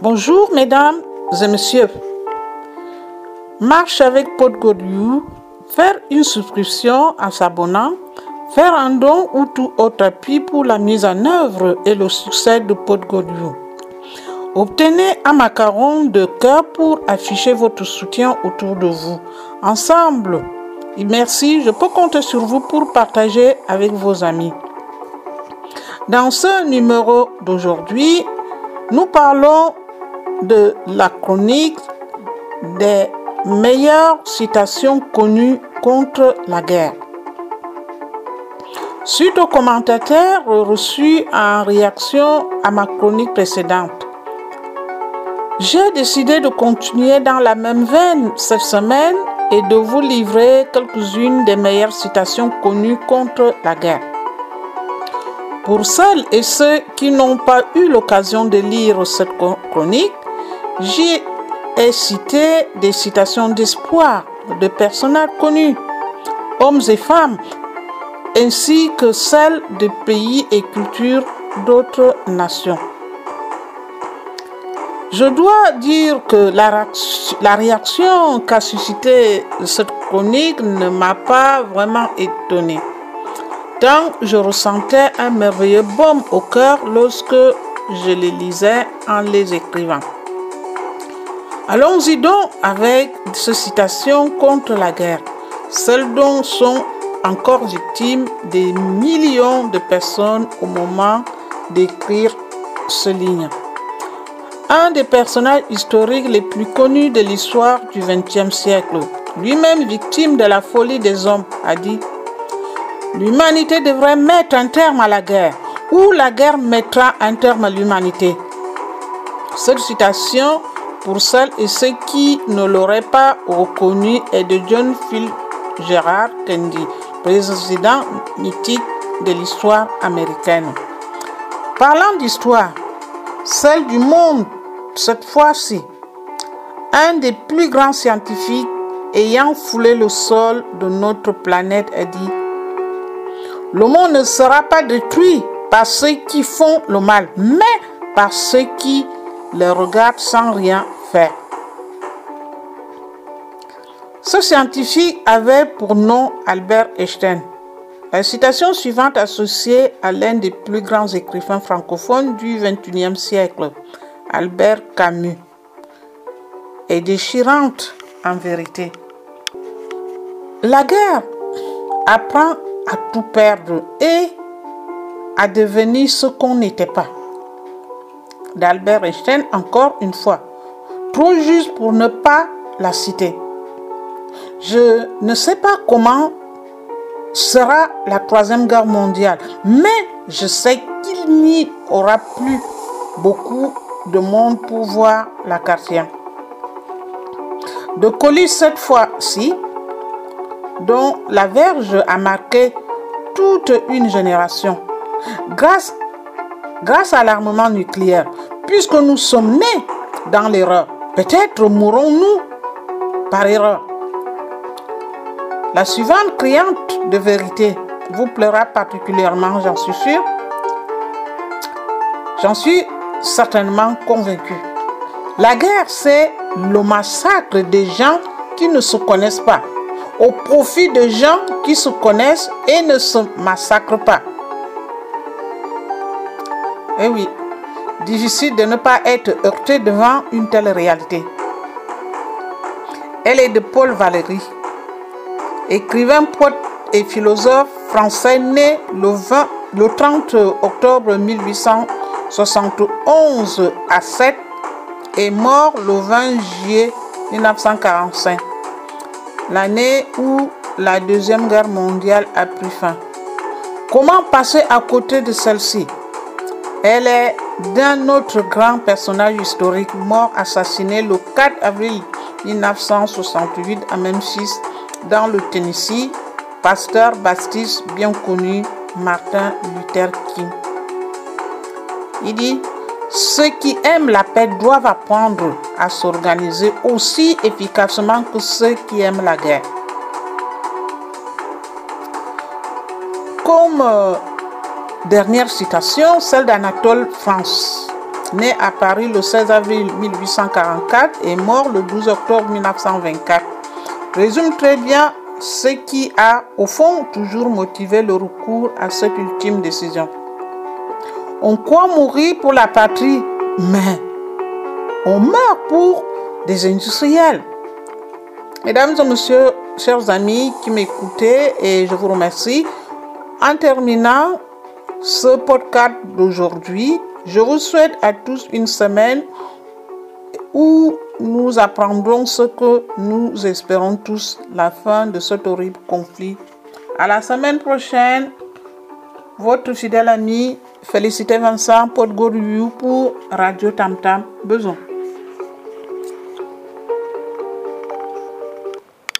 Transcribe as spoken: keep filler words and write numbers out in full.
Bonjour mesdames et messieurs. Marche avec PodGodYou, faire une souscription en s'abonnant, faire un don ou tout autre appui pour la mise en œuvre et le succès de PodGodYou. Obtenez un macaron de cœur pour afficher votre soutien autour de vous. Ensemble, merci, je peux compter sur vous pour partager avec vos amis. Dans ce numéro d'aujourd'hui, nous parlons de la chronique des meilleures citations connues contre la guerre. Suite aux commentateurs reçus en réaction à ma chronique précédente, j'ai décidé de continuer dans la même veine cette semaine et de vous livrer quelques-unes des meilleures citations connues contre la guerre. Pour celles et ceux qui n'ont pas eu l'occasion de lire cette chronique, j'y ai cité des citations d'espoir de personnages connus, hommes et femmes, ainsi que celles de pays et cultures d'autres nations. Je dois dire que la, la réaction qu'a suscité cette chronique ne m'a pas vraiment étonnée, tant je ressentais un merveilleux baume au cœur lorsque je les lisais en les écrivant. Allons-y donc avec ces citations contre la guerre, celles dont sont encore victimes des millions de personnes au moment d'écrire ce livre. Un des personnages historiques les plus connus de l'histoire du vingtième siècle, lui-même victime de la folie des hommes, a dit « L'humanité devrait mettre un terme à la guerre, ou la guerre mettra un terme à l'humanité. » Cette citation, pour celles et ceux qui ne l'auraient pas reconnue, est de John Fitzgerald Kennedy, président mythique de l'histoire américaine. Parlant d'histoire, celle du monde, cette fois-ci, un des plus grands scientifiques ayant foulé le sol de notre planète a dit « Le monde ne sera pas détruit par ceux qui font le mal, mais par ceux qui le regardent sans rien faire. » Ce scientifique avait pour nom Albert Einstein. La citation suivante associée à l'un des plus grands écrivains francophones du vingt et unième siècle, Albert Camus, est déchirante en vérité. « La guerre apprend à tout perdre et à devenir ce qu'on n'était pas. » D'Albert Einstein, encore une fois, trop juste pour ne pas la citer. Je ne sais pas comment sera la troisième guerre mondiale, mais je sais qu'il n'y aura plus beaucoup de monde pour voir la quatrième. De colis cette fois-ci, dont la verge a marqué toute une génération, grâce, grâce à l'armement nucléaire, puisque nous sommes nés dans l'erreur, peut-être mourrons-nous par erreur. La suivante criante de vérité vous plaira particulièrement, j'en suis sûr. J'en suis certainement convaincu. La guerre, c'est le massacre des gens qui ne se connaissent pas, au profit de gens qui se connaissent et ne se massacrent pas. Eh oui, difficile de ne pas être heurté devant une telle réalité. Elle est de Paul Valéry, écrivain, poète et philosophe français né le, vingt, le trente octobre mille huit cent soixante et onze à Sète et mort le vingt juillet mille neuf cent quarante-cinq, l'année où la Deuxième Guerre mondiale a pris fin. Comment passer à côté de celle-ci? Elle est d'un autre grand personnage historique mort assassiné le quatre avril mille neuf cent soixante-huit à Memphis, dans le Tennessee, pasteur baptiste bien connu Martin Luther King. Il dit « Ceux qui aiment la paix doivent apprendre à s'organiser aussi efficacement que ceux qui aiment la guerre. » Comme euh, dernière citation, celle d'Anatole France, né à Paris le seize avril mille huit cent quarante-quatre et mort le douze octobre mille neuf cent vingt-quatre, résume très bien ce qui a, au fond, toujours motivé le recours à cette ultime décision. On croit mourir pour la patrie, mais on meurt pour des industriels. Mesdames et messieurs, chers amis qui m'écoutez, et je vous remercie. En terminant ce podcast d'aujourd'hui, je vous souhaite à tous une semaine où nous apprendrons ce que nous espérons tous, la fin de cet horrible conflit. À la semaine prochaine, votre fidèle ami Félicité Vincent, PodGodYou pour Radio Tam Tam Besançon.